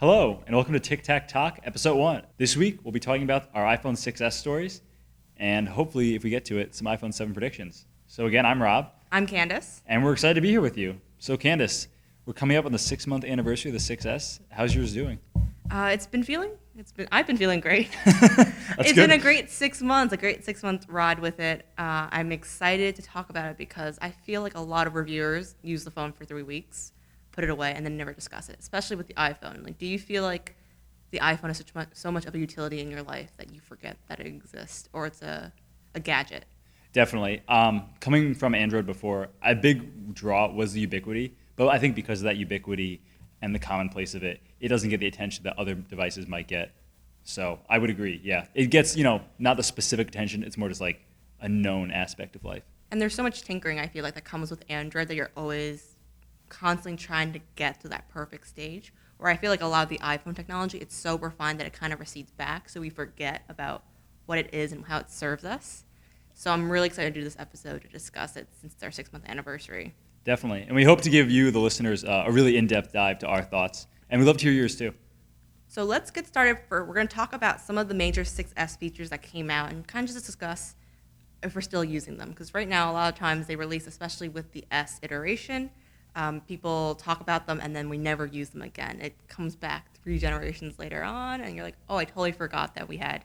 Hello, and welcome to Tic Tac Talk, Episode 1. This week, we'll be talking about our iPhone 6S stories, and hopefully, if we get to it, some iPhone 7 predictions. So again, I'm Rob. I'm Candace. And we're excited to be here with you. So Candace, we're coming up on the 6-month anniversary of the 6S. How's yours doing? I've been feeling great. Been a great 6 months, a great 6-month ride with it. I'm excited to talk about it because I feel like a lot of reviewers use the phone for 3 weeks, put it away, and then never discuss it, especially with the iPhone. Like, do you feel like the iPhone is so much of a utility in your life that you forget that it exists, or it's a gadget? Definitely. Coming from Android before, a big draw was the ubiquity, but I think because of that ubiquity and the commonplace of it, it doesn't get the attention that other devices might get. So I would agree, yeah. It gets, not the specific attention, it's more just like a known aspect of life. And there's so much tinkering, I feel like, that comes with Android that you're always constantly trying to get to that perfect stage, where I feel like a lot of the iPhone technology, it's so refined that it kind of recedes back, so we forget about what it is and how it serves us. So I'm really excited to do this episode to discuss it since it's our 6-month anniversary. Definitely. And we hope to give you, the listeners, a really in-depth dive to our thoughts. And we'd love to hear yours, too. So let's get started. We're going to talk about some of the major 6S features that came out and kind of just discuss if we're still using them. Because right now, a lot of times they release, especially with the S iteration, people talk about them and then we never use them again. It comes back 3 generations later on and you're like, oh, I totally forgot that we had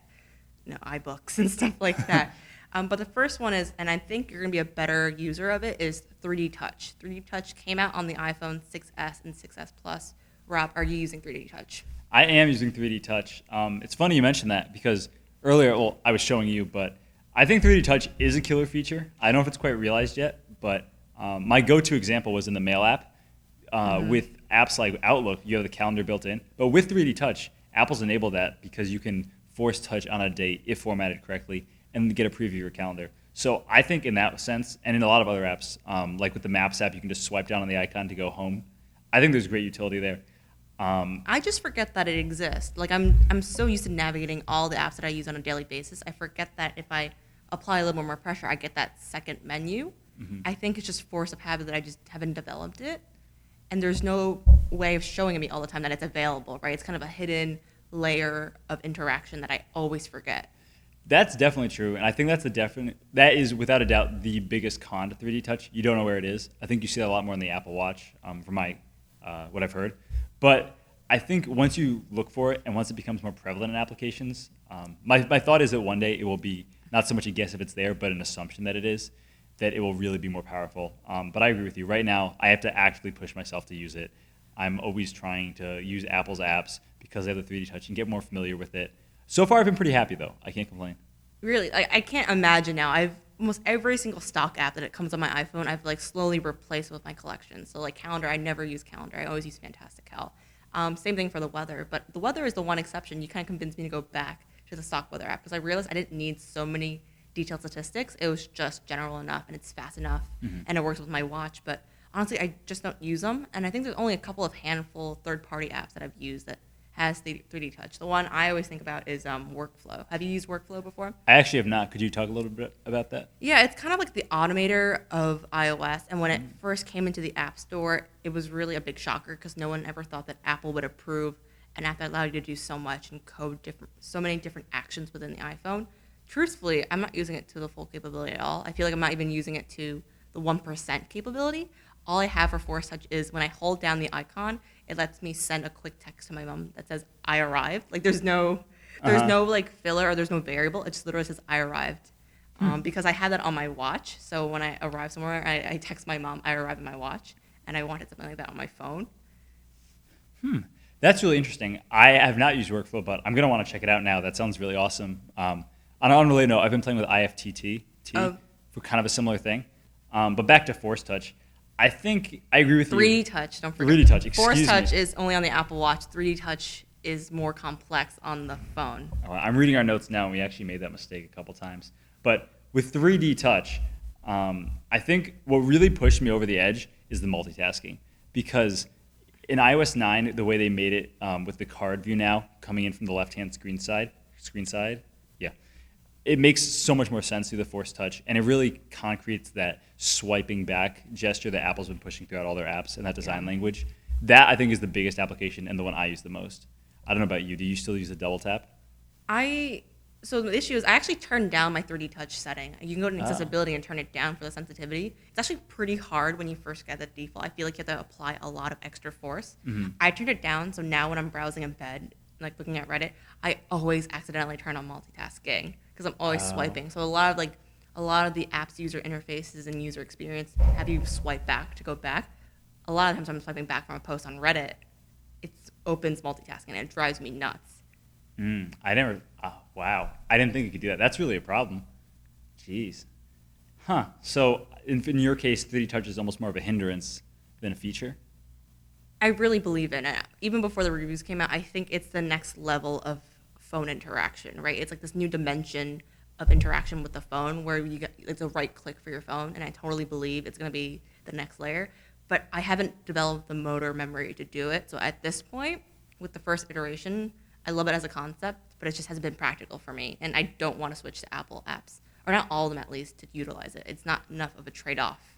iBooks and stuff like that. But the first one is, and I think you're going to be a better user of it, is 3D Touch. 3D Touch came out on the iPhone 6S and 6S Plus. Rob, are you using 3D Touch? I am using 3D Touch. It's funny you mentioned that because earlier, I was showing you, but I think 3D Touch is a killer feature. I don't know if it's quite realized yet, but my go-to example was in the Mail app. With apps like Outlook, you have the calendar built in. But with 3D Touch, Apple's enabled that because you can force touch on a date if formatted correctly and get a preview of your calendar. So I think in that sense, and in a lot of other apps, like with the Maps app, you can just swipe down on the icon to go home. I think there's great utility there. I just forget that it exists. Like I'm so used to navigating all the apps that I use on a daily basis. I forget that if I apply a little more pressure, I get that second menu. Mm-hmm. I think it's just force of habit that I just haven't developed it. And there's no way of showing me all the time that it's available, right? It's kind of a hidden layer of interaction that I always forget. That's definitely true, and I think that's that is without a doubt the biggest con to 3D Touch. You don't know where it is. I think you see that a lot more on the Apple Watch, from my what I've heard. But I think once you look for it and once it becomes more prevalent in applications, my thought is that one day it will be not so much a guess if it's there, but an assumption that it is, that it will really be more powerful. But I agree with you. Right now, I have to actively push myself to use it. I'm always trying to use Apple's apps because they have the 3D Touch and get more familiar with it. So far, I've been pretty happy, though. I can't complain. Really? I can't imagine now. I've almost every single stock app that it comes on my iPhone, I've slowly replaced with my collection. So calendar, I never use calendar. I always use Fantastical. Same thing for the weather. But the weather is the one exception. You kind of convinced me to go back to the stock weather app because I realized I didn't need so many detailed statistics. It was just general enough, and it's fast enough, and it works with my watch. But honestly, I just don't use them. And I think there's only a couple of handful third-party apps that I've used that has the 3D Touch. The one I always think about is Workflow. Have you used Workflow before? I actually have not. Could you talk a little bit about that? Yeah, it's kind of like the automator of iOS. And when it first came into the App Store, it was really a big shocker because no one ever thought that Apple would approve an app that allowed you to do so much and code so many different actions within the iPhone. Truthfully, I'm not using it to the full capability at all. I feel like I'm not even using it to the 1% capability. All I have for Force Touch is when I hold down the icon, it lets me send a quick text to my mom that says, I arrived. There's no filler or there's no variable. It just literally says, I arrived. Because I have that on my watch. So when I arrive somewhere, I text my mom, I arrived in my watch. And I wanted something like that on my phone. That's really interesting. I have not used Workflow, but I'm going to want to check it out now. That sounds really awesome. On an unrelated note, I've been playing with IFTTT for kind of a similar thing. But back to Force Touch. I think I agree with 3D you. 3D Touch, don't forget. 3D Touch, excuse me. Force Touch is only on the Apple Watch. 3D Touch is more complex on the phone. I'm reading our notes now, and we actually made that mistake a couple times. But with 3D Touch, I think what really pushed me over the edge is the multitasking. Because in iOS 9, the way they made it with the card view now, coming in from the left-hand screen side, it makes so much more sense through the Force Touch, and it really concretes that swiping back gesture that Apple's been pushing throughout all their apps and that design language. That, I think, is the biggest application and the one I use the most. I don't know about you. Do you still use the double tap? So the issue is I actually turned down my 3D Touch setting. You can go to accessibility and turn it down for the sensitivity. It's actually pretty hard when you first get the default. I feel like you have to apply a lot of extra force. Mm-hmm. I turned it down, so now when I'm browsing in bed, like looking at Reddit, I always accidentally turn on multitasking because I'm always swiping. So a lot of the app's user interfaces and user experience have you swipe back to go back. A lot of times I'm swiping back from a post on Reddit. It opens multitasking and it drives me nuts. I didn't think you could do that. That's really a problem. Jeez. Huh. So in your case, 3D Touch is almost more of a hindrance than a feature? I really believe in it. Even before the reviews came out, I think it's the next level of phone interaction, right? It's like this new dimension of interaction with the phone where you get it's a right click for your phone, and I totally believe it's going to be the next layer. But I haven't developed the motor memory to do it. So at this point, with the first iteration, I love it as a concept, but it just hasn't been practical for me. And I don't want to switch to Apple apps, or not all of them at least, to utilize it. It's not enough of a trade-off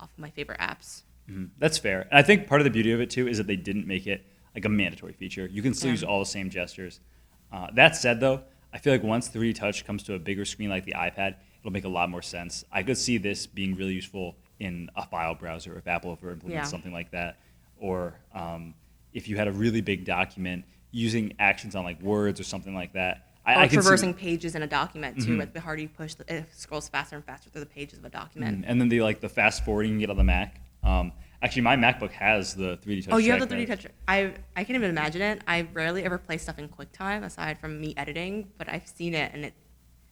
off of my favorite apps. Mm-hmm. That's fair. And I think part of the beauty of it, too, is that they didn't make it like a mandatory feature. You can still use all the same gestures. That said, though, I feel like once 3D Touch comes to a bigger screen like the iPad, it'll make a lot more sense. I could see this being really useful in a file browser if Apple ever implements something like that. Or if you had a really big document, using actions on like words or something like that. I can traversing pages in a document too. Like the harder you push, it scrolls faster and faster through the pages of a document. And then the fast forwarding you can get on the Mac. Actually, my MacBook has the 3D Touch. Oh, you have the 3D Touch. I can't even imagine it. I rarely ever play stuff in QuickTime aside from me editing, but I've seen it and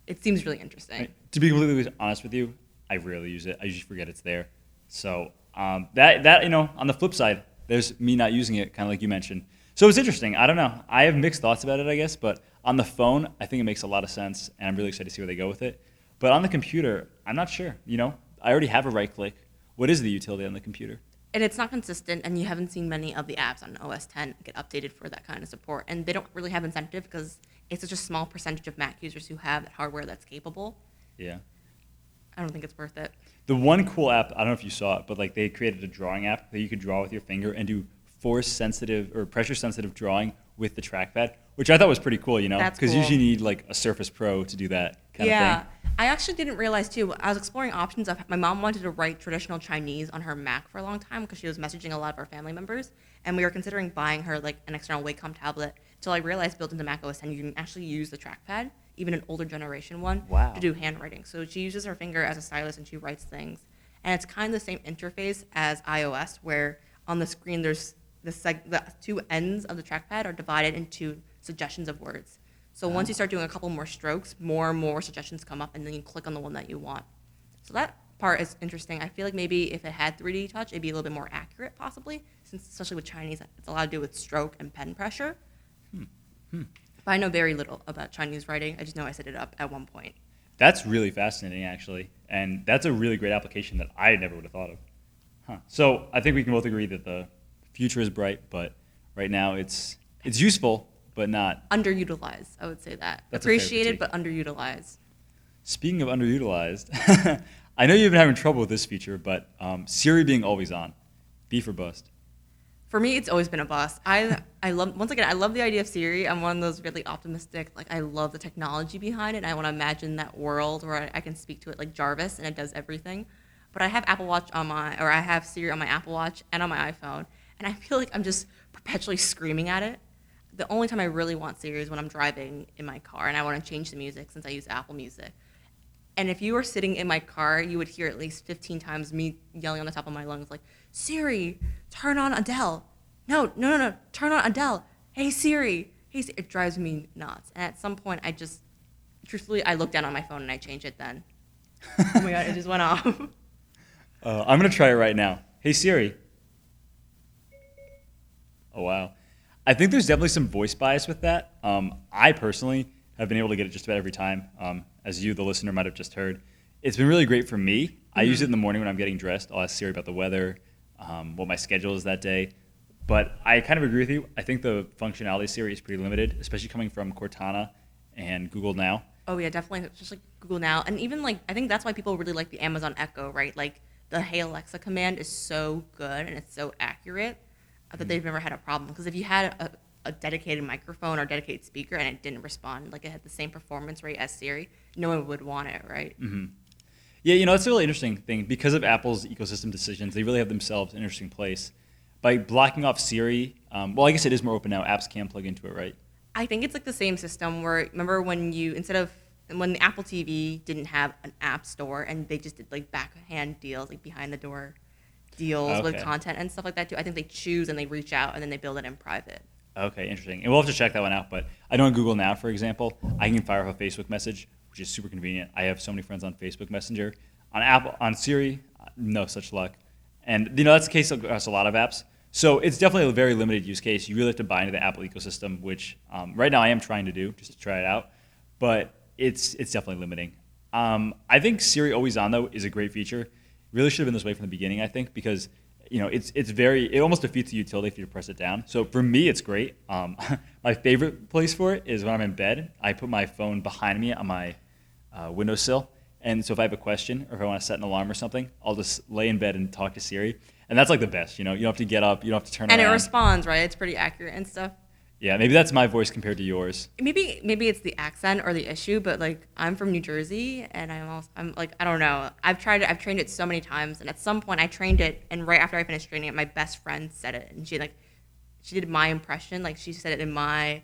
it seems really interesting. Right. To be completely honest with you, I rarely use it. I usually forget it's there. So that on the flip side, there's me not using it, kind of like you mentioned. So it's interesting. I don't know. I have mixed thoughts about it, I guess. But on the phone, I think it makes a lot of sense, and I'm really excited to see where they go with it. But on the computer, I'm not sure. I already have a right click. What is the utility on the computer? And it's not consistent, and you haven't seen many of the apps on OS X get updated for that kind of support. And they don't really have incentive because it's such a small percentage of Mac users who have hardware that's capable. Yeah. I don't think it's worth it. The one cool app, I don't know if you saw it, but like they created a drawing app that you could draw with your finger and do force-sensitive or pressure-sensitive drawing with the trackpad, which I thought was pretty cool, because cool. Usually you need like a Surface Pro to do that kind of thing. Yeah, I actually didn't realize too. I was exploring options of my mom wanted to write traditional Chinese on her Mac for a long time because she was messaging a lot of our family members, and we were considering buying her like an external Wacom tablet until I realized built into Mac OS X you can actually use the trackpad, even an older generation one, to do handwriting. So she uses her finger as a stylus and she writes things, and it's kind of the same interface as iOS where on the screen there's the two ends of the trackpad are divided into suggestions of words. So once you start doing a couple more strokes, more and more suggestions come up, and then you click on the one that you want. So that part is interesting. I feel like maybe if it had 3D Touch, it'd be a little bit more accurate, possibly, since especially with Chinese, it's a lot to do with stroke and pen pressure. But I know very little about Chinese writing. I just know I set it up at one point. That's really fascinating, actually, and that's a really great application that I never would have thought of. Huh. So I think we can both agree that the future is bright, but right now it's useful, but not underutilized. I would say that. That's appreciated, but underutilized. Speaking of underutilized, I know you've been having trouble with this feature, but Siri being always on, beef or bust? For me, it's always been a bust. I love the idea of Siri. I'm one of those really optimistic, like I love the technology behind it. And I want to imagine that world where I can speak to it like Jarvis and it does everything. But I have I have Siri on my Apple Watch and on my iPhone. And I feel like I'm just perpetually screaming at it. The only time I really want Siri is when I'm driving in my car and I want to change the music since I use Apple Music. And if you were sitting in my car, you would hear at least 15 times me yelling on the top of my lungs like, Siri, turn on Adele. No, turn on Adele. Hey, Siri. It drives me nuts. And at some point, I look down on my phone and I change it then. Oh my God, it just went off. I'm going to try it right now. Hey, Siri. Oh, wow. I think there's definitely some voice bias with that. I personally have been able to get it just about every time, as you, the listener, might have just heard. It's been really great for me. I use it in the morning when I'm getting dressed. I'll ask Siri about the weather, what my schedule is that day. But I kind of agree with you. I think the functionality of Siri is pretty limited, especially coming from Cortana and Google Now. Oh, yeah, definitely. Just like Google Now. And even like, I think that's why people really like the Amazon Echo, right? Like the Hey Alexa command is so good and it's so accurate. that they've never had a problem. Because if you had a dedicated microphone or dedicated speaker and it didn't respond, like it had the same performance rate as Siri, no one would want it, right? Mm-hmm. Yeah, you know, it's a really interesting thing. Because of Apple's ecosystem decisions, they really have themselves in an interesting place. By blocking off Siri, well, I guess it is more open now. Apps can plug into it, right? I think it's like the same system where, remember when you, when the Apple TV didn't have an app store and they just did like backhand deals, like behind the door deals with content and stuff like that too. I think they choose and they reach out and then they build it in private. Okay, interesting. And we'll have to check that one out. But I know on Google Now, for example, I can fire off a Facebook message, which is super convenient. I have so many friends on Facebook Messenger. On Apple, on Siri, no such luck. And you know that's the case across a lot of apps. So it's definitely a very limited use case. You really have to buy into the Apple ecosystem, which right now I am trying to do, just to try it out. But it's definitely limiting. I think Siri always on, though, is a great feature. It really should have been this way from the beginning, I think, because you know, it almost defeats the utility if you press it down. So for me, it's great. My favorite place for it is when I'm in bed. I put my phone behind me on my windowsill. And so if I have a question or if I want to set an alarm or something, I'll just lay in bed and talk to Siri. And that's like the best, you know? You don't have to get up. You don't have to turn around. And it responds, right? It's pretty accurate and stuff. Yeah, maybe that's my voice compared to yours. Maybe it's the accent or the issue, but like I'm from New Jersey, and I'm like I don't know. I've trained it so many times, and at some point I trained it, and right after I finished training it, my best friend said it, and she did my impression, like she said it in my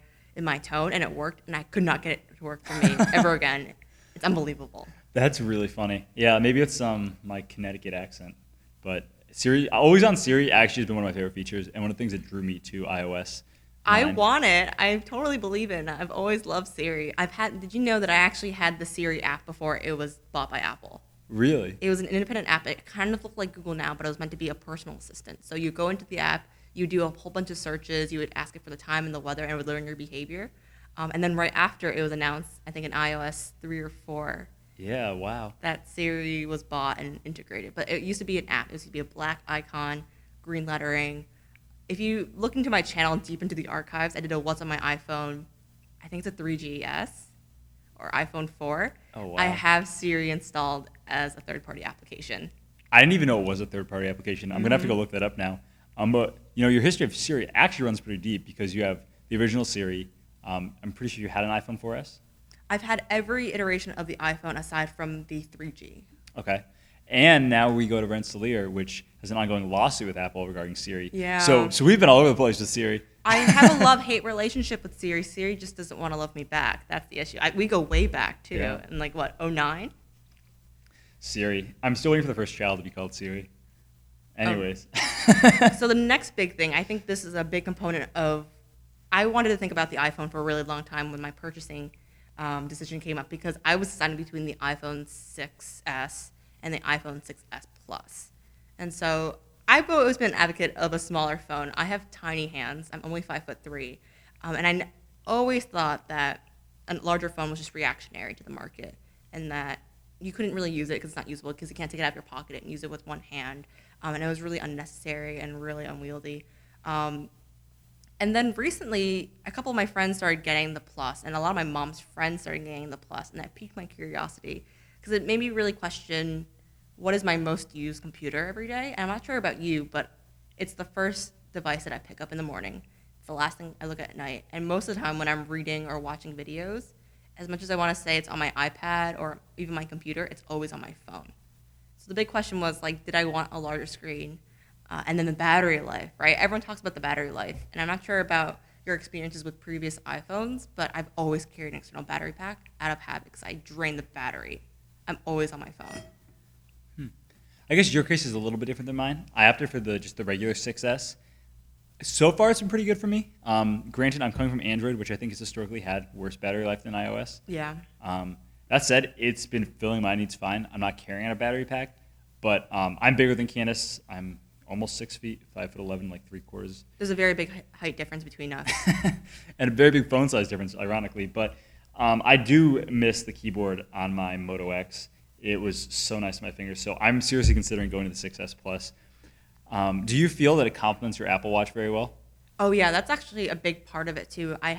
tone, and it worked, and I could not get it to work for me ever again. It's unbelievable. That's really funny. Yeah, maybe it's my Connecticut accent, but Siri, always on Siri, actually has been one of my favorite features, and one of the things that drew me to iOS. I want it. I totally believe in it. I've always loved Siri. Did you know that I actually had the Siri app before it was bought by Apple? Really? It was an independent app. It kind of looked like Google Now, but it was meant to be a personal assistant. So you go into the app, you do a whole bunch of searches, you would ask it for the time and the weather, and it would learn your behavior. And then right after it was announced, I think in iOS 3 or 4. Yeah, wow. That Siri was bought and integrated. But it used to be an app. It used to be a black icon, green lettering. If you look into my channel deep into the archives, I did a What's on My iPhone, I think it's a 3GS or iPhone 4. Oh, wow. I have Siri installed as a third-party application. I didn't even know it was a third-party application. I'm going to have to go look that up now. But you know, your history of Siri actually runs pretty deep because you have the original Siri. I'm pretty sure you had an iPhone 4S? I've had every iteration of the iPhone aside from the 3G. Okay. And now we go to Rensselaer, which has an ongoing lawsuit with Apple regarding Siri. Yeah. So we've been all over the place with Siri. I have a love-hate relationship with Siri. Siri just doesn't want to love me back. That's the issue. We go way back, too. Yeah. And like, what, 09? Siri. I'm still waiting for the first child to be called Siri. Anyways. So the next big thing, I think this is a big component of... I wanted to think about the iPhone for a really long time when my purchasing decision came up because I was deciding between the iPhone 6S and the iPhone 6S Plus. And so I've always been an advocate of a smaller phone. I have tiny hands. I'm only 5'3". And I always thought that a larger phone was just reactionary to the market and that you couldn't really use it because it's not usable because you can't take it out of your pocket and use it with one hand. And it was really unnecessary and really unwieldy. And then recently, a couple of my friends started getting the Plus, and a lot of my mom's friends started getting the Plus, and that piqued my curiosity because it made me really question what is my most used computer every day? And I'm not sure about you, but it's the first device that I pick up in the morning. It's the last thing I look at night. And most of the time when I'm reading or watching videos, as much as I want to say it's on my iPad or even my computer, it's always on my phone. So the big question was, like, did I want a larger screen? And then the battery life, right? Everyone talks about the battery life. And I'm not sure about your experiences with previous iPhones, but I've always carried an external battery pack out of habit because I drain the battery. I'm always on my phone. I guess your case is a little bit different than mine. I opted for the regular 6S. So far, it's been pretty good for me. Granted, I'm coming from Android, which I think has historically had worse battery life than iOS. Yeah. That said, it's been filling my needs fine. I'm not carrying out a battery pack, but I'm bigger than Candace. I'm almost 6 feet, 5'11", like 3/4. There's a very big height difference between us. And a very big phone size difference, ironically. But I do miss the keyboard on my Moto X. It was so nice to my fingers. So I'm seriously considering going to the 6S Plus. Do you feel that it complements your Apple Watch very well? Oh, yeah. That's actually a big part of it, too. I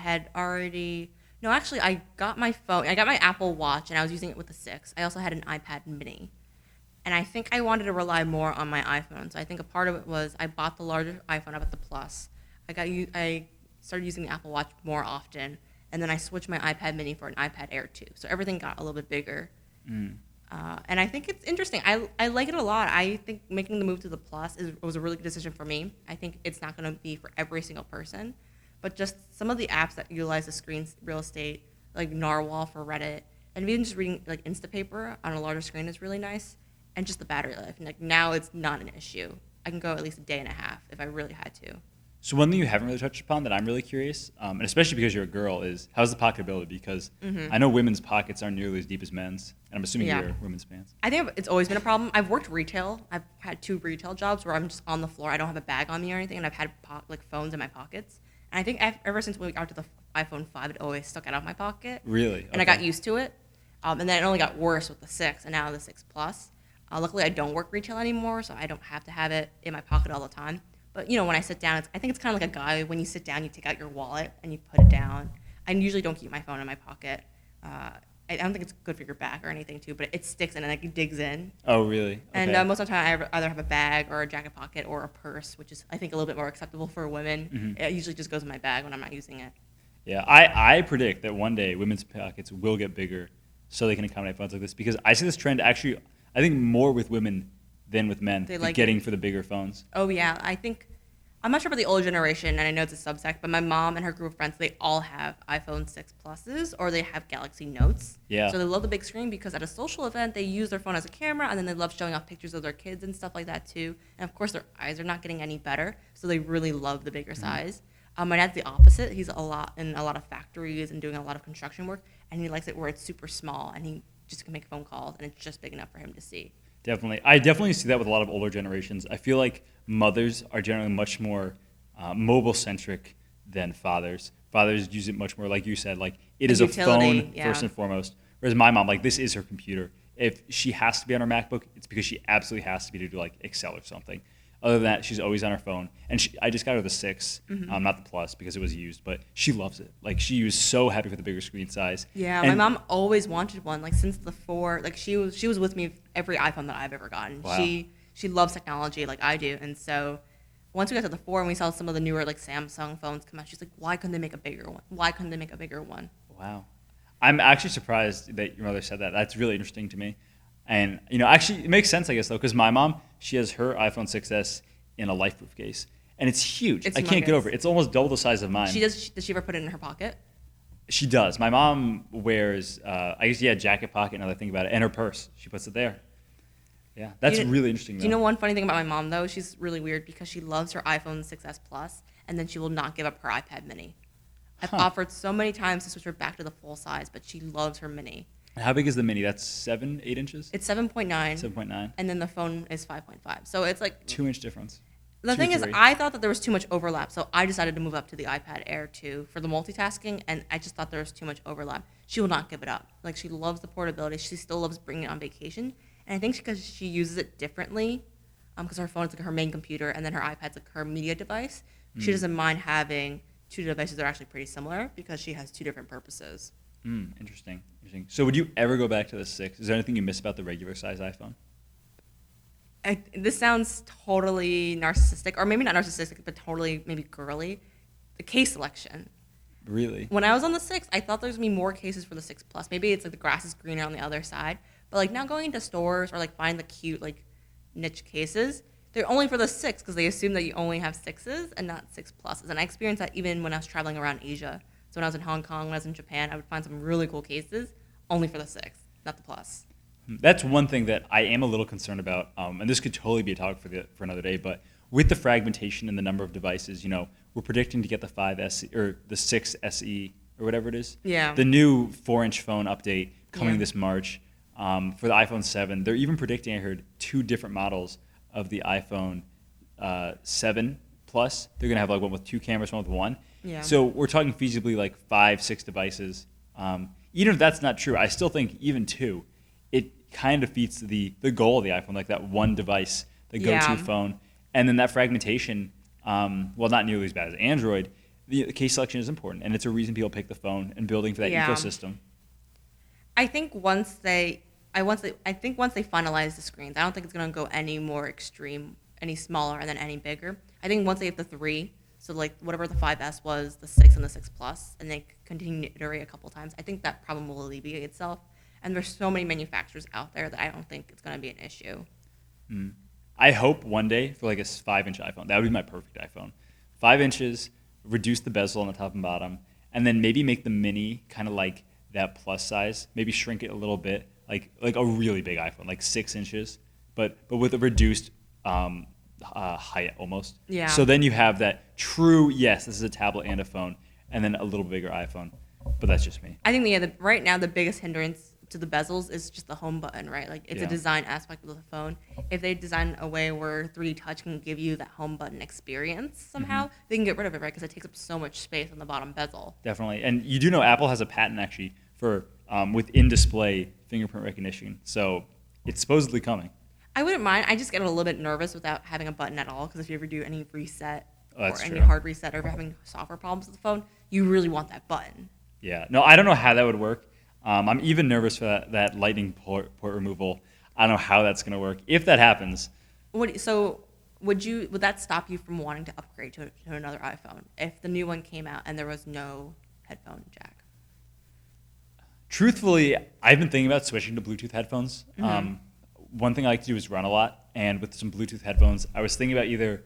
got my Apple Watch, and I was using it with the 6. I also had an iPad Mini. And I think I wanted to rely more on my iPhone. So I think a part of it was I bought the larger iPhone. I bought the Plus. I started using the Apple Watch more often. And then I switched my iPad Mini for an iPad Air 2. So everything got a little bit bigger. Mm. And I think it's interesting. I like it a lot. I think making the move to the Plus was a really good decision for me. I think it's not going to be for every single person. But just some of the apps that utilize the screen real estate, like Narwhal for Reddit, and even just reading like Instapaper on a larger screen is really nice. And just the battery life. And like now it's not an issue. I can go at least a day and a half if I really had to. So one thing you haven't really touched upon that I'm really curious, and especially because you're a girl, is how's the pocketability? Because I know women's pockets aren't nearly as deep as men's, and I'm assuming you're women's pants. I think it's always been a problem. I've worked retail. I've had 2 retail jobs where I'm just on the floor. I don't have a bag on me or anything, and I've had phones in my pockets. And I think ever since we got to the iPhone 5, it always stuck out of my pocket. Really? Okay. And I got used to it. And then it only got worse with the 6, and now the 6 Plus. Luckily, I don't work retail anymore, so I don't have to have it in my pocket all the time. But, you know, when I sit down, I think it's kind of like a guy. When you sit down, you take out your wallet and you put it down. I usually don't keep my phone in my pocket. I don't think it's good for your back or anything, too, but it sticks in and it digs in. Oh, really? Okay. And most of the time, I either have a bag or a jacket pocket or a purse, which is, I think, a little bit more acceptable for women. Mm-hmm. It usually just goes in my bag when I'm not using it. Yeah, I predict that one day women's pockets will get bigger so they can accommodate phones like this, because I see this trend actually, I think, more with women than with men getting for the bigger phones. Oh, yeah. I think, I'm not sure about the older generation, and I know it's a subsect, but my mom and her group of friends, they all have iPhone 6 Pluses or they have Galaxy Notes. Yeah. So they love the big screen because at a social event, they use their phone as a camera, and then they love showing off pictures of their kids and stuff like that, too. And, of course, their eyes are not getting any better, so they really love the bigger size. My dad's the opposite. He's in a lot of factories and doing a lot of construction work, and he likes it where it's super small, and he just can make phone calls, and it's just big enough for him to see. Definitely. I definitely see that with a lot of older generations. I feel like mothers are generally much more mobile-centric than fathers. Fathers use it much more, like you said, like it is utility, a phone first and foremost. Whereas my mom, like this is her computer. If she has to be on her MacBook, it's because she absolutely has to be to do like Excel or something. Other than that, she's always on her phone. And I just got her the 6, not the Plus, because it was used. But she loves it. Like, she was so happy for the bigger screen size. Yeah, and my mom always wanted one. Like, since the 4, like, she was with me every iPhone that I've ever gotten. Wow. She loves technology like I do. And so once we got to the 4 and we saw some of the newer, like, Samsung phones come out, she's like, why couldn't they make a bigger one? Why couldn't they make a bigger one? Wow. I'm actually surprised that your mother said that. That's really interesting to me. And, you know, actually, it makes sense, I guess, though, because my mom, she has her iPhone 6S in a LifeProof case. And it's huge. I can't get over it. It's almost double the size of mine. Does she ever put it in her pocket? She does. My mom wears, jacket pocket, now that I think about it, and her purse. She puts it there. Yeah, that's really interesting, though. You know one funny thing about my mom, though? She's really weird because she loves her iPhone 6S Plus, and then she will not give up her iPad Mini. I've offered so many times to switch her back to the full size, but she loves her Mini. How big is the Mini? That's 8 inches? It's 7.9. 7.9. And then the phone is 5.5. So it's like 2-inch difference. The thing is, I thought that there was too much overlap, so I decided to move up to the iPad Air 2 for the multitasking, and I just thought there was too much overlap. She will not give it up. Like, she loves the portability. She still loves bringing it on vacation. And I think because she uses it differently, because her phone is like her main computer, and then her iPad's like her media device, she doesn't mind having two devices that are actually pretty similar because she has two different purposes. Interesting. So would you ever go back to the 6? Is there anything you miss about the regular size iPhone? This sounds totally narcissistic, or maybe not narcissistic, but totally maybe girly. The case selection. Really? When I was on the 6, I thought there was going to be more cases for the 6 Plus. Maybe it's like the grass is greener on the other side. But like now going into stores or like buying the cute like niche cases, they're only for the 6 because they assume that you only have 6s and not 6 Pluses. And I experienced that even when I was traveling around Asia. So when I was in Hong Kong, when I was in Japan, I would find some really cool cases only for the 6, not the Plus. That's one thing that I am a little concerned about, and this could totally be a topic for another day, but with the fragmentation and the number of devices, you know, we're predicting to get the 5S or the 6 SE or whatever it is. Yeah. The new 4-inch phone update coming this March for the iPhone 7. They're even predicting, I heard, 2 different models of the iPhone 7 Plus. They're going to have like one with 2 cameras, one with 1. Yeah. So we're talking feasibly like 5-6 devices. Even if that's not true, I still think even 2, it kind of defeats the goal of the iPhone, like that one device, the go-to phone. And then that fragmentation, not nearly as bad as Android, the case selection is important, and it's a reason people pick the phone and building for that ecosystem. I think once they I think once they finalize the screens, I don't think it's going to go any more extreme, any smaller, and then any bigger. I think once they hit the 3, so like whatever the 5S was, the 6 and the 6 Plus, and they continue to iterate a couple times, I think that problem will alleviate itself. And there's so many manufacturers out there that I don't think it's going to be an issue. Mm. I hope one day for like a 5-inch iPhone. That would be my perfect iPhone. 5 inches, reduce the bezel on the top and bottom, and then maybe make the mini kind of like that plus size, maybe shrink it a little bit, like a really big iPhone, like 6 inches, but with a reduced height almost. Yeah. So then you have that true, yes, this is a tablet and a phone, and then a little bigger iPhone. But that's just me. I think right now the biggest hindrance to the bezels is just the home button, right? Like it's a design aspect of the phone. If they design a way where 3D Touch can give you that home button experience somehow, they can get rid of it, right? Because it takes up so much space on the bottom bezel. Definitely. And you do know Apple has a patent actually for within display fingerprint recognition. So it's supposedly coming. I wouldn't mind. I just get a little bit nervous without having a button at all, because if you ever do any reset any hard reset or if you're having software problems with the phone, you really want that button. Yeah. No, I don't know how that would work. I'm even nervous for that lightning port removal. I don't know how that's going to work, if that happens. Would that stop you from wanting to upgrade to another iPhone if the new one came out and there was no headphone jack? Truthfully, I've been thinking about switching to Bluetooth headphones. Mm-hmm. One thing I like to do is run a lot, and with some Bluetooth headphones, I was thinking about either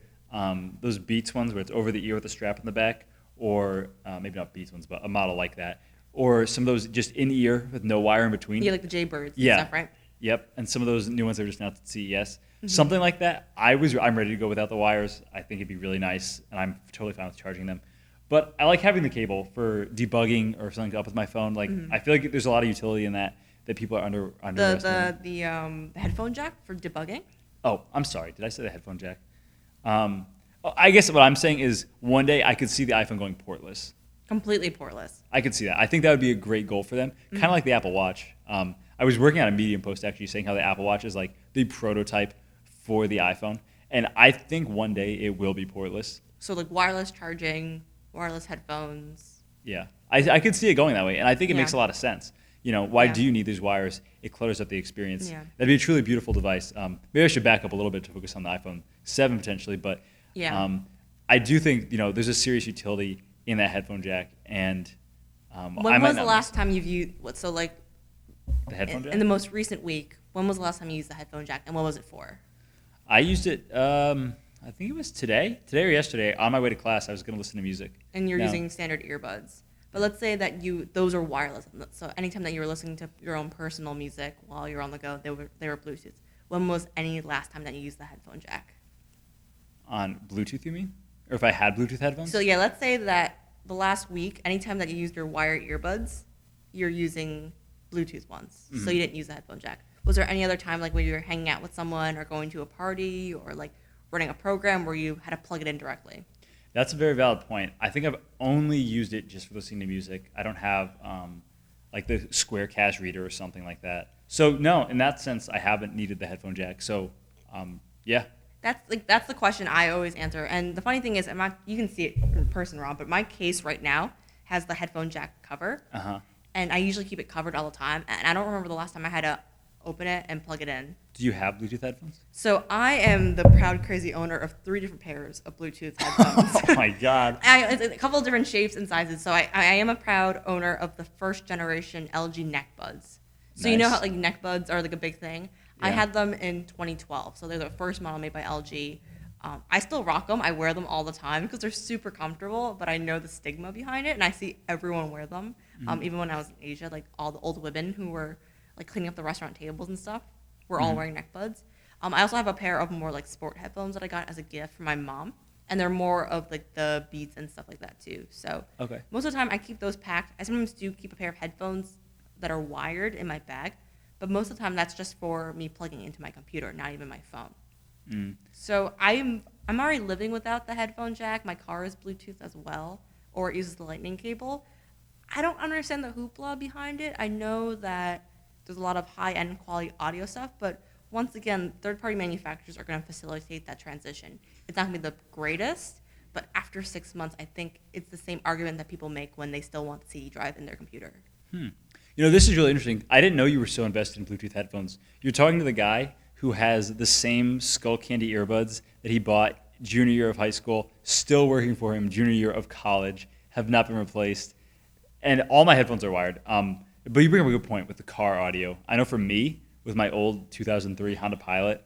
those Beats ones where it's over the ear with a strap in the back, or maybe not Beats ones, but a model like that, or some of those just in-ear with no wire in between. Yeah, like the Jaybirds and stuff, right? Yep, and some of those new ones that were just announced at CES. Mm-hmm. Something like that. I'm ready to go without the wires. I think it'd be really nice, and I'm totally fine with charging them. But I like having the cable for debugging or something up with my phone. Like I feel like there's a lot of utility in that people are underestimating. The headphone jack for debugging? Oh, I'm sorry. Did I say the headphone jack? I guess what I'm saying is one day I could see the iPhone going portless. Completely portless. I could see that. I think that would be a great goal for them. Mm-hmm. Kind of like the Apple Watch. I was working on a Medium post actually saying how the Apple Watch is like the prototype for the iPhone. And I think one day it will be portless. So like wireless charging, wireless headphones. Yeah. I could see it going that way. And I think it makes a lot of sense. You know, why do you need these wires? It clutters up the experience. Yeah. That'd be a truly beautiful device. Maybe I should back up a little bit to focus on the iPhone 7 potentially. But I do think, there's a serious utility in that headphone jack, and when was the last time you've used the headphone jack? In the most recent week, when was the last time you used the headphone jack, and what was it for? I used it, I think it was today or yesterday, on my way to class. I was going to listen to music. And you're using standard earbuds. But let's say that those are wireless, so anytime that you were listening to your own personal music while you're on the go, they were Bluetooth. When was any last time that you used the headphone jack? On Bluetooth, you mean? Or if I had Bluetooth headphones? So yeah, let's say that the last week, anytime that you used your wired earbuds, you're using Bluetooth ones. Mm-hmm. So you didn't use the headphone jack. Was there any other time, like when you were hanging out with someone or going to a party or like running a program where you had to plug it in directly? That's a very valid point. I think I've only used it just for listening to music. I don't have the Square Cash reader or something like that. So no, in that sense, I haven't needed the headphone jack. So yeah. That's the question I always answer. And the funny thing is, you can see it in person, Rob, but my case right now has the headphone jack cover. Uh-huh. And I usually keep it covered all the time. And I don't remember the last time I had to open it and plug it in. Do you have Bluetooth headphones? So I am the proud, crazy owner of 3 different pairs of Bluetooth headphones. Oh, my God. It's a couple of different shapes and sizes. So I am a proud owner of the first generation LG neck buds. So nice. You know how like neck buds are like a big thing? Yeah. I had them in 2012, so they're the first model made by LG. I still rock them. I wear them all the time because they're super comfortable, but I know the stigma behind it, and I see everyone wear them. Mm-hmm. Even when I was in Asia, like all the old women who were like cleaning up the restaurant tables and stuff were all wearing neck buds. I also have a pair of more like sport headphones that I got as a gift from my mom, and they're more of like the Beats and stuff like that too. So most of the time I keep those packed. I sometimes do keep a pair of headphones that are wired in my bag. But most of the time, that's just for me plugging into my computer, not even my phone. Mm. So I'm already living without the headphone jack. My car is Bluetooth as well, or it uses the lightning cable. I don't understand the hoopla behind it. I know that there's a lot of high-end quality audio stuff, but once again, third-party manufacturers are going to facilitate that transition. It's not going to be the greatest, but after 6 months, I think it's the same argument that people make when they still want the CD drive in their computer. Hmm. You know, this is really interesting. I didn't know you were so invested in Bluetooth headphones. You're talking to the guy who has the same Skull Candy earbuds that he bought junior year of high school, still working for him junior year of college, have not been replaced. And all my headphones are wired. But you bring up a good point with the car audio. I know for me, with my old 2003 Honda Pilot,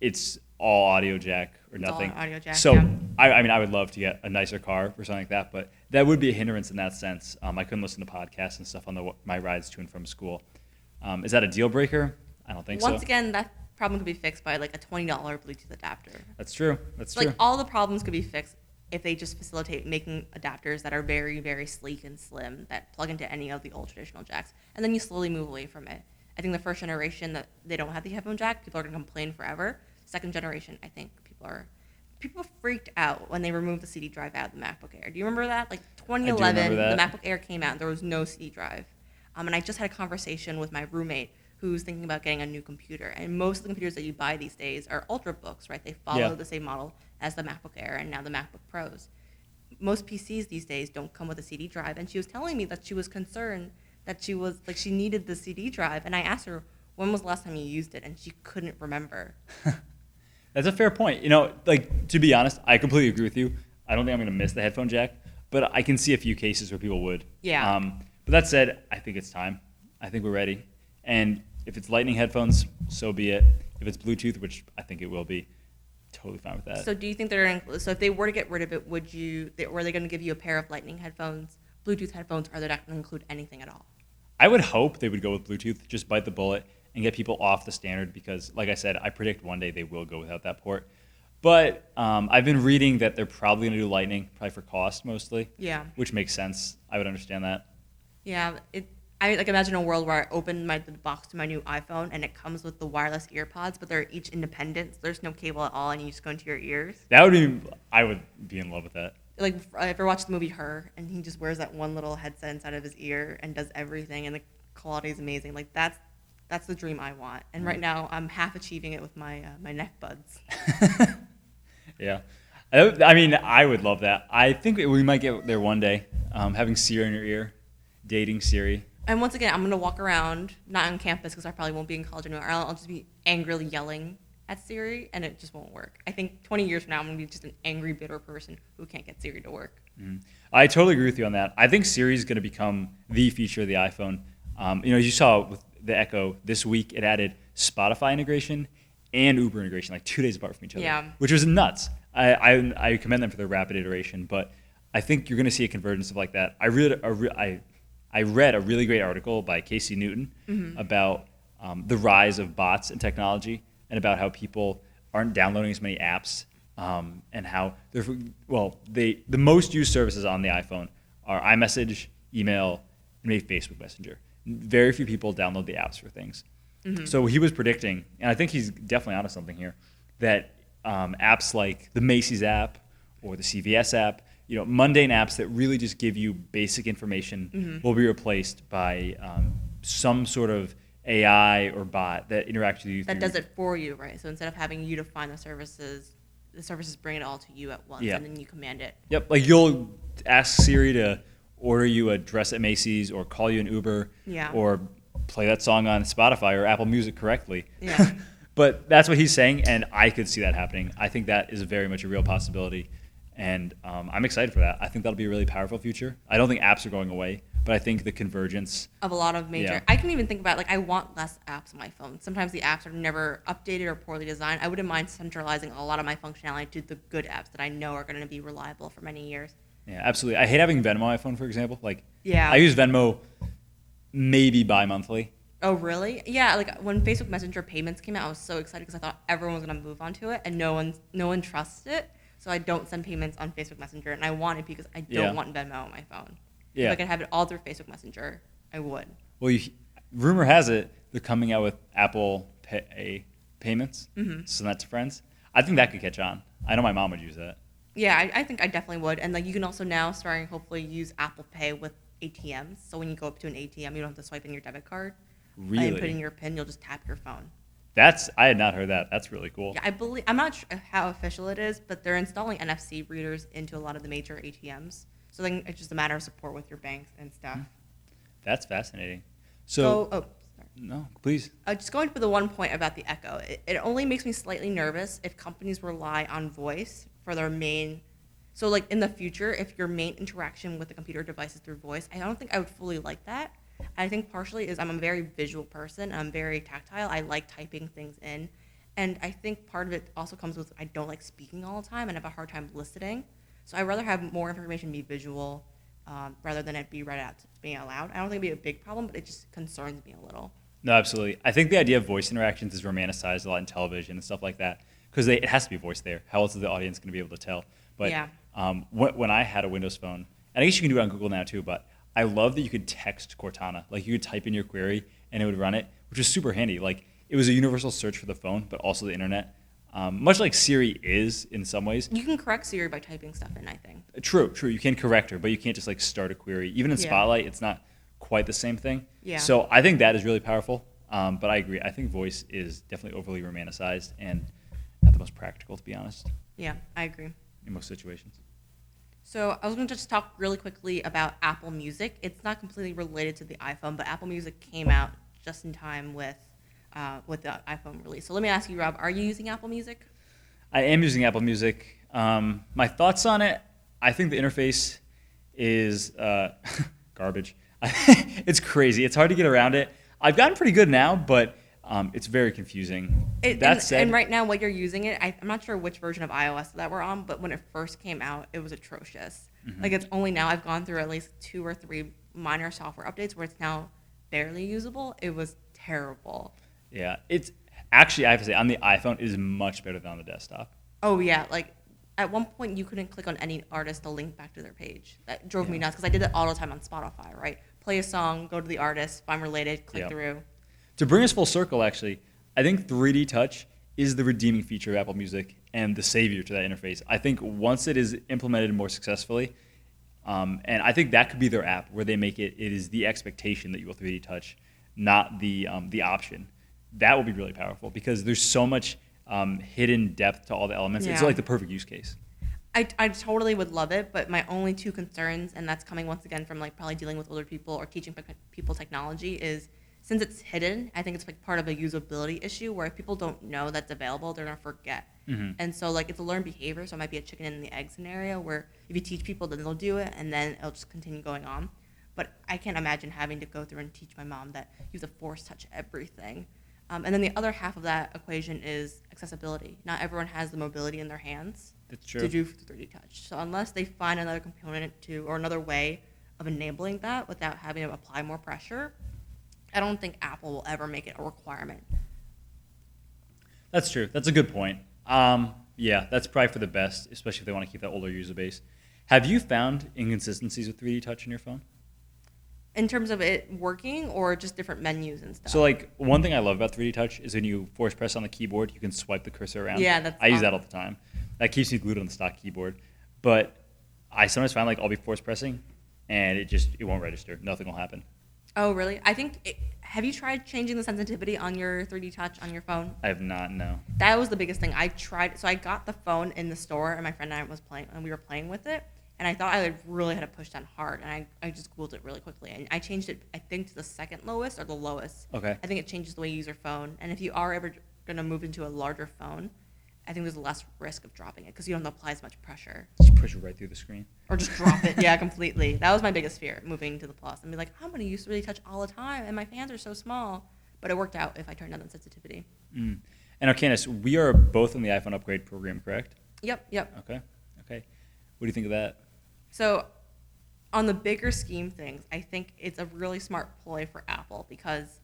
it's all audio jack or nothing. All audio jack, so, yeah. I mean, I would love to get a nicer car or something like that, but that would be a hindrance in that sense. I couldn't listen to podcasts and stuff on my rides to and from school. Is that a deal breaker? I don't think so. Once again, that problem could be fixed by like a $20 Bluetooth adapter. That's true. That's true. Like all the problems could be fixed if they just facilitate making adapters that are very, very sleek and slim that plug into any of the old traditional jacks. And then you slowly move away from it. I think the first generation that they don't have the headphone jack, people are going to complain forever. Second generation, I think people freaked out when they removed the CD drive out of the MacBook Air. Do you remember that? Like 2011, the MacBook Air came out and there was no CD drive. And I just had a conversation with my roommate who's thinking about getting a new computer. And most of the computers that you buy these days are Ultrabooks, right? They follow the same model as the MacBook Air and now the MacBook Pros. Most PCs these days don't come with a CD drive. And she was telling me that she was concerned that she was, like, she needed the CD drive. And I asked her, when was the last time you used it? And she couldn't remember. That's a fair point. You know, like, to be honest, I completely agree with you. I don't think I'm going to miss the headphone jack, but I can see a few cases where people would. Yeah. But that said, I think it's time. I think we're ready. And if it's Lightning headphones, so be it. If it's Bluetooth, which I think it will be, totally fine with that. So do you think so if they were to get rid of it, were they going to give you a pair of Lightning headphones, Bluetooth headphones, or they're not going to include anything at all? I would hope they would go with Bluetooth, just bite the bullet and get people off the standard because, like I said, I predict one day they will go without that port. But I've been reading that they're probably going to do Lightning, probably for cost mostly. Yeah. Which makes sense. I would understand that. Yeah, I like imagine a world where I open the box to my new iPhone and it comes with the wireless earpods, but they're each independent. So there's no cable at all, and you just go into your ears. I would be in love with that. Like, I ever watched the movie Her, and he just wears that one little headset inside of his ear and does everything, and the quality is amazing. Like that's the dream I want, and right now I'm half achieving it with my my neck buds. Yeah, I mean I would love that. I think we might get there one day, having Siri in your ear, dating Siri. And once again, I'm going to walk around, not on campus because I probably won't be in college anymore. I'll just be angrily yelling at Siri, and it just won't work. I think 20 years from now, I'm going to be just an angry, bitter person who can't get Siri to work. I totally agree with you on that. I think Siri is going to become the feature of the iPhone. You know, as you saw with the Echo this week, it added Spotify integration and Uber integration, like 2 days apart from each other, which was nuts. I commend them for their rapid iteration, but I think you're going to see a convergence of like that. I read a really great article by Casey Newton about the rise of bots and technology and about how people aren't downloading as many apps and how the most used services on the iPhone are iMessage, email, and maybe Facebook Messenger. Very few people download the apps for things. So he was predicting, and I think he's definitely onto something here, that apps like the Macy's app or the CVS app, you know, mundane apps that really just give you basic information will be replaced by some sort of AI or bot that interacts with you. That does it for you, right? So instead of having you to find the services bring it all to you at once, and then you command it. Yep, like you'll ask Siri to order you a dress at Macy's or call you an Uber or play that song on Spotify or Apple Music correctly. Yeah. But that's what he's saying, and I could see that happening. I think that is very much a real possibility. And I'm excited for that. I think that'll be a really powerful future. I don't think apps are going away, but I think the convergence of a lot of major. Yeah. I can even think about, like, I want less apps on my phone. Sometimes the apps are never updated or poorly designed. I wouldn't mind centralizing a lot of my functionality to the good apps that I know are going to be reliable for many years. Yeah, absolutely. I hate having Venmo on my phone, for example. Like, I use Venmo maybe bi-monthly. Oh, really? Yeah, like when Facebook Messenger payments came out, I was so excited because I thought everyone was going to move onto it, and no one trusts it. So I don't send payments on Facebook Messenger, and I want it because I don't want Venmo on my phone. Yeah. If I could have it all through Facebook Messenger, I would. Well, rumor has it they're coming out with Apple Pay payments, so that's friends. I think that could catch on. I know my mom would use that. Yeah, I think I definitely would. And like you can also now, starting hopefully, use Apple Pay with ATMs. So when you go up to an ATM, you don't have to swipe in your debit card. Really? And put in your PIN, you'll just tap your phone. I had not heard that. That's really cool. Yeah, I'm not sure how official it is, but they're installing NFC readers into a lot of the major ATMs. So then it's just a matter of support with your banks and stuff. That's fascinating. No, please. Just going to the one point about the Echo, it only makes me slightly nervous if companies rely on voice for their main. So, like, in the future, if your main interaction with the computer device is through voice, I don't think I would fully like that. I think partially is I'm a very visual person. I'm very tactile. I like typing things in. And I think part of it also comes with I don't like speaking all the time and have a hard time listening. So I'd rather have more information be visual rather than it be read out being allowed. I don't think it would be a big problem, but it just concerns me a little. No, absolutely. I think the idea of voice interactions is romanticized a lot in television and stuff like that because it has to be voice there. How else is the audience going to be able to tell? But yeah. When I had a Windows phone, and I guess you can do it on Google now too, but I love that you could text Cortana. Like, you could type in your query and it would run it, which was super handy. Like, it was a universal search for the phone, but also the internet. Much like Siri is in some ways. You can correct Siri by typing stuff in, I think. True. You can correct her, but you can't just like start a query. Even in Spotlight, it's not quite the same thing. Yeah. So I think that is really powerful. But I agree. I think voice is definitely overly romanticized and not the most practical, to be honest. Yeah, I agree. In most situations. So I was going to just talk really quickly about Apple Music. It's not completely related to the iPhone, but Apple Music came out just in time with the iPhone release. So let me ask you, Rob, are you using Apple Music? I am using Apple Music. My thoughts on it, I think the interface is garbage. It's crazy. It's hard to get around it. I've gotten pretty good now, but it's very confusing. That said, right now, what you're using it, I'm not sure which version of iOS that we're on, but when it first came out, it was atrocious. Mm-hmm. Like, it's only now I've gone through at least 2 or 3 minor software updates where it's now barely usable. It was terrible. Yeah, it's actually, I have to say, on the iPhone, it is much better than on the desktop. Oh, yeah. Like, at one point, you couldn't click on any artist to link back to their page. That drove me nuts because I did that all the time on Spotify, right? Play a song, go to the artist, if I'm related, click through. To bring us full circle, actually, I think 3D Touch is the redeeming feature of Apple Music and the savior to that interface. I think once it is implemented more successfully, and I think that could be their app where they make it is the expectation that you will 3D Touch, not the option. That will be really powerful because there's so much hidden depth to all the elements. Yeah. It's like the perfect use case. I totally would love it, but my only 2 concerns, and that's coming once again from like probably dealing with older people or teaching people technology, is since it's hidden, I think it's like part of a usability issue where if people don't know that's available, they're gonna forget. Mm-hmm. And so like it's a learned behavior, so it might be a chicken and the egg scenario where if you teach people, then they'll do it, and then it'll just continue going on. But I can't imagine having to go through and teach my mom that you have to force touch everything. And then the other half of that equation is accessibility. Not everyone has the mobility in their hands to do 3D Touch. So unless they find another component to or another way of enabling that without having to apply more pressure, I don't think Apple will ever make it a requirement. That's true. That's a good point. Yeah, that's probably for the best, especially if they want to keep that older user base. Have you found inconsistencies with 3D Touch in your phone? In terms of it working or just different menus and stuff? So, like, one thing I love about 3D Touch is when you force press on the keyboard, you can swipe the cursor around. Yeah, that's awesome. I use that all the time. That keeps me glued on the stock keyboard. But I sometimes find, like, I'll be force pressing, and it won't register. Nothing will happen. Oh, really? I think, have you tried changing the sensitivity on your 3D Touch on your phone? I have not, no. That was the biggest thing. I tried, so I got the phone in the store, and my friend and I we were playing with it. And I thought I really had to push down hard, and I just Googled it really quickly. And I changed it, I think, to the second lowest or the lowest. Okay. I think it changes the way you use your phone. And if you are ever going to move into a larger phone, I think there's less risk of dropping it because you don't apply as much pressure. Just push it right through the screen. Or just drop it, yeah, completely. That was my biggest fear, moving to the Plus. And be like, I'm going to use 3D Touch all the time, and my hands are so small. But it worked out if I turned down the sensitivity. Mm. And Arcanis, we are both in the iPhone upgrade program, correct? Yep. Okay. What do you think of that? So on the bigger scheme things, I think it's a really smart ploy for Apple because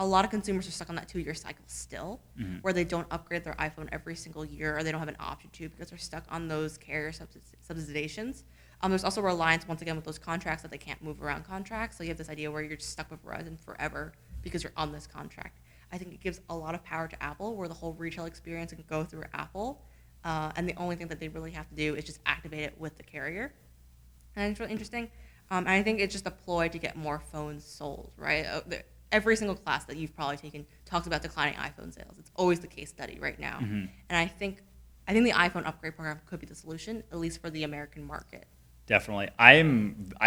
a lot of consumers are stuck on that 2-year cycle still, mm-hmm. where they don't upgrade their iPhone every single year or they don't have an option to because they're stuck on those carrier subsidizations. There's also reliance, once again, with those contracts that they can't move around contracts. So you have this idea where you're just stuck with Verizon forever because you're on this contract. I think it gives a lot of power to Apple where the whole retail experience can go through Apple. And the only thing that they really have to do is just activate it with the carrier. And it's really interesting. And I think it's just a ploy to get more phones sold, right? Every single class that you've probably taken talks about declining iPhone sales. It's always the case study right now. Mm-hmm. And I think the iPhone upgrade program could be the solution, at least for the American market. Definitely. I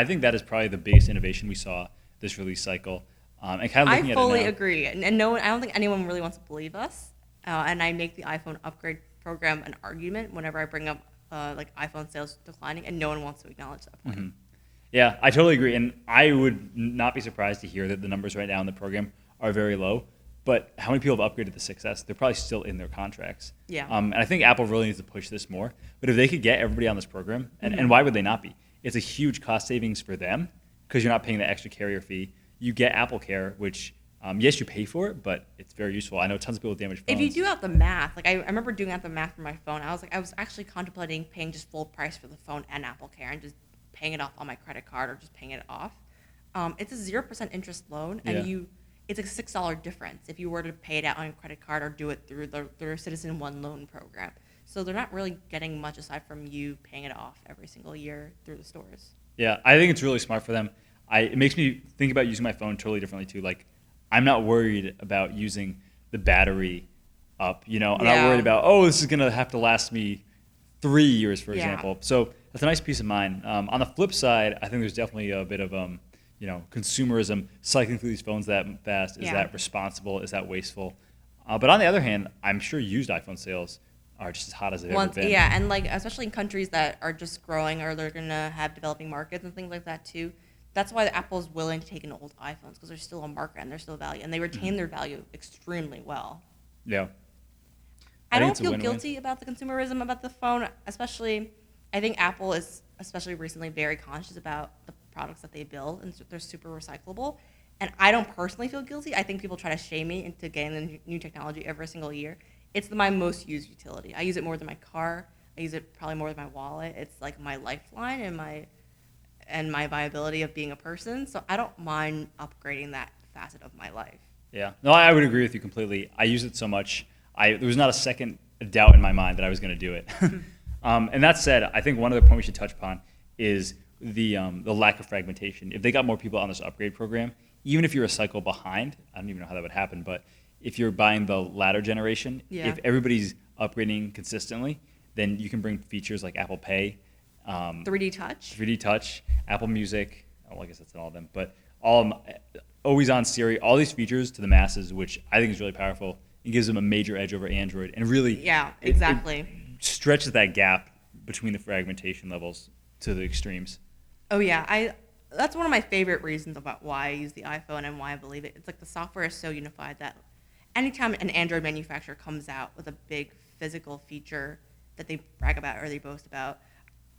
think that is probably the biggest innovation we saw this release cycle. And kind of looking at it now. I fully agree, and I don't think anyone really wants to believe us. And I make the iPhone upgrade program an argument whenever I bring up like iPhone sales declining, and no one wants to acknowledge that point. Mm-hmm. Yeah, I totally agree, and I would not be surprised to hear that the numbers right now in the program are very low. But how many people have upgraded the 6S? They're probably still in their contracts. Yeah. And I think Apple really needs to push this more. But if they could get everybody on this program, and why would they not be? It's a huge cost savings for them because you're not paying the extra carrier fee. You get Apple Care, which, yes, you pay for it, but it's very useful. I know tons of people with damaged phones. If you do out the math, like I remember doing out the math for my phone. I was actually contemplating paying just full price for the phone and Apple Care and just paying it off on my credit card or just paying it off. It's a 0% interest loan, and it's a $6 difference if you were to pay it out on your credit card or do it through their Citizen One loan program. So they're not really getting much aside from you paying it off every single year through the stores. Yeah, I think it's really smart for them. It makes me think about using my phone totally differently too. Like, I'm not worried about using the battery up. You know, I'm not worried about, this is going to have to last me 3 years, for example. So that's a nice peace of mind. On the flip side, I think there's definitely a bit of consumerism, cycling through these phones that fast. Is that responsible? Is that wasteful? But on the other hand, I'm sure used iPhone sales are just as hot as they've ever been. Yeah, and like especially in countries that are just growing or they're going to have developing markets and things like that too. That's why Apple's willing to take in old iPhones because there's still a market and there's still value. And they retain their value extremely well. Yeah. I don't feel guilty about the consumerism about the phone, especially. I think Apple is especially recently very conscious about the products that they build, and they're super recyclable. And I don't personally feel guilty. I think people try to shame me into getting the new technology every single year. It's my most used utility. I use it more than my car. I use it probably more than my wallet. It's like my lifeline and my viability of being a person. So I don't mind upgrading that facet of my life. Yeah. No, I would agree with you completely. I use it so much. There was not a second doubt in my mind that I was going to do it. And that said, I think one other point we should touch upon is the lack of fragmentation. If they got more people on this upgrade program, even if you're a cycle behind, I don't even know how that would happen, but if you're buying the latter generation, if everybody's upgrading consistently, then you can bring features like Apple Pay, 3D Touch, Apple Music, I guess that's in all of them, but always on Siri, all these features to the masses, which I think is really powerful. It gives them a major edge over Android and really it stretches that gap between the fragmentation levels to the extremes. Oh yeah, that's one of my favorite reasons about why I use the iPhone and why I believe it. It's like the software is so unified that anytime an Android manufacturer comes out with a big physical feature that they brag about or they boast about,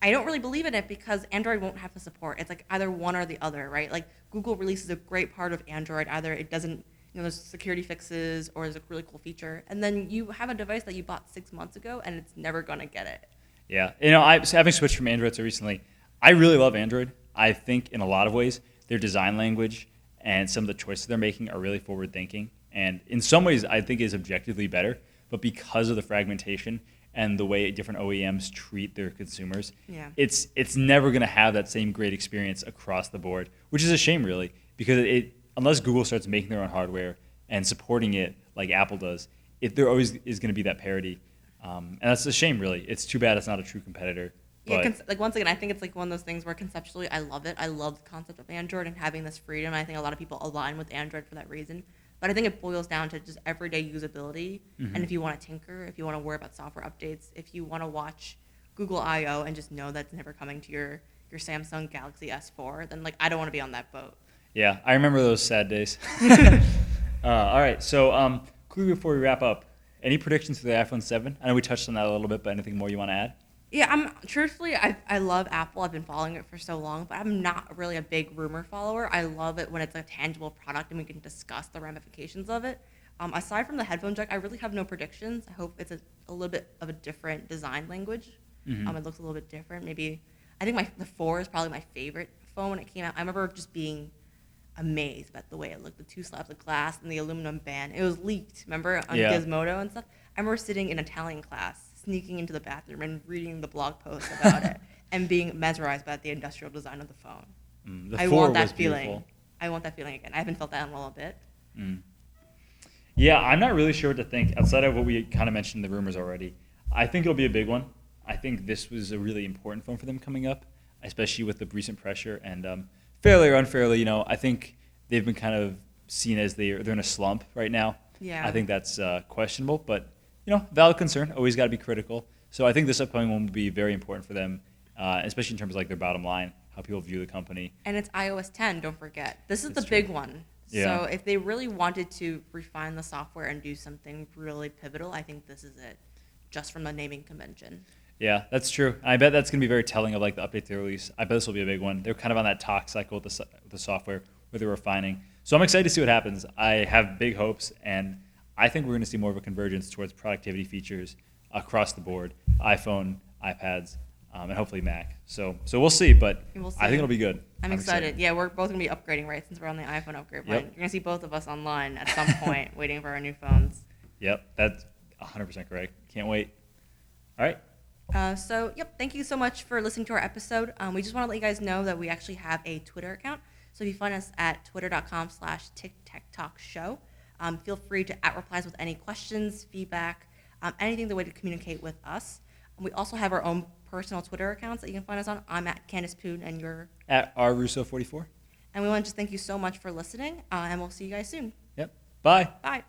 I don't really believe in it because Android won't have the support. It's like either one or the other, right? Like Google releases a great part of Android, either it doesn't, there's security fixes or there's a really cool feature, and then you have a device that you bought 6 months ago and it's never gonna get it. Yeah, having switched from Android so recently, I really love Android. I think in a lot of ways, their design language and some of the choices they're making are really forward-thinking. And in some ways, I think is objectively better. But because of the fragmentation and the way different OEMs treat their consumers, it's never going to have that same great experience across the board, which is a shame, really, because unless Google starts making their own hardware and supporting it like Apple does, there always is going to be that parity. And that's a shame, really. It's too bad it's not a true competitor. Yeah, like once again, I think it's like one of those things where conceptually I love it. I love the concept of Android and having this freedom. I think a lot of people align with Android for that reason. But I think it boils down to just everyday usability. Mm-hmm. And if you want to tinker, if you want to worry about software updates, if you want to watch Google I.O. and just know that's never coming to your Samsung Galaxy S4, then like I don't want to be on that boat. Yeah, I remember those sad days. All right, so quickly before we wrap up, any predictions for the iPhone 7? I know we touched on that a little bit, but anything more you want to add? Yeah, truthfully, I love Apple. I've been following it for so long, but I'm not really a big rumor follower. I love it when it's a tangible product and we can discuss the ramifications of it. Aside from the headphone jack, I really have no predictions. I hope it's a little bit of a different design language. Mm-hmm. It looks a little bit different. Maybe I think the 4 is probably my favorite phone when it came out. I remember just being amazed about the way it looked, the two slabs of glass and the aluminum band. It was leaked, remember, on Gizmodo and stuff. I remember sitting in Italian class, sneaking into the bathroom and reading the blog post about it and being mesmerized by the industrial design of the phone. I want that feeling. Beautiful. I want that feeling again. I haven't felt that in a little bit. Yeah, I'm not really sure what to think outside of what we kind of mentioned in the rumors already. I think it'll be a big one. I think this was a really important phone for them coming up, especially with the recent pressure and fairly or unfairly, I think they've been kind of seen as they're in a slump right now. Yeah. I think that's questionable, but valid concern. Always got to be critical. So I think this upcoming one will be very important for them, especially in terms of like their bottom line, how people view the company. And it's iOS 10, don't forget. This is the big one. Yeah. So if they really wanted to refine the software and do something really pivotal, I think this is it, just from the naming convention. Yeah, that's true. I bet that's going to be very telling of like the update they release. I bet this will be a big one. They're kind of on that talk cycle with the software where they're refining. So I'm excited to see what happens. I have big hopes, and I think we're going to see more of a convergence towards productivity features across the board, iPhone, iPads, and hopefully Mac. So we'll see, but we'll see. I think it'll be good. I'm excited. Yeah, we're both going to be upgrading, right, since we're on the iPhone upgrade plan. Yep. You're going to see both of us online at some point waiting for our new phones. Yep, that's 100% correct. Can't wait. All right. Thank you so much for listening to our episode. We just want to let you guys know that we actually have a Twitter account. So if you find us at twitter.com/TicTacTalkShow, feel free to @replies with any questions, feedback, anything, the way to communicate with us. And we also have our own personal Twitter accounts that you can find us on. I'm @CandicePoon, and you're @RRusso44. And we want to just thank you so much for listening, and we'll see you guys soon. Yep. Bye. Bye.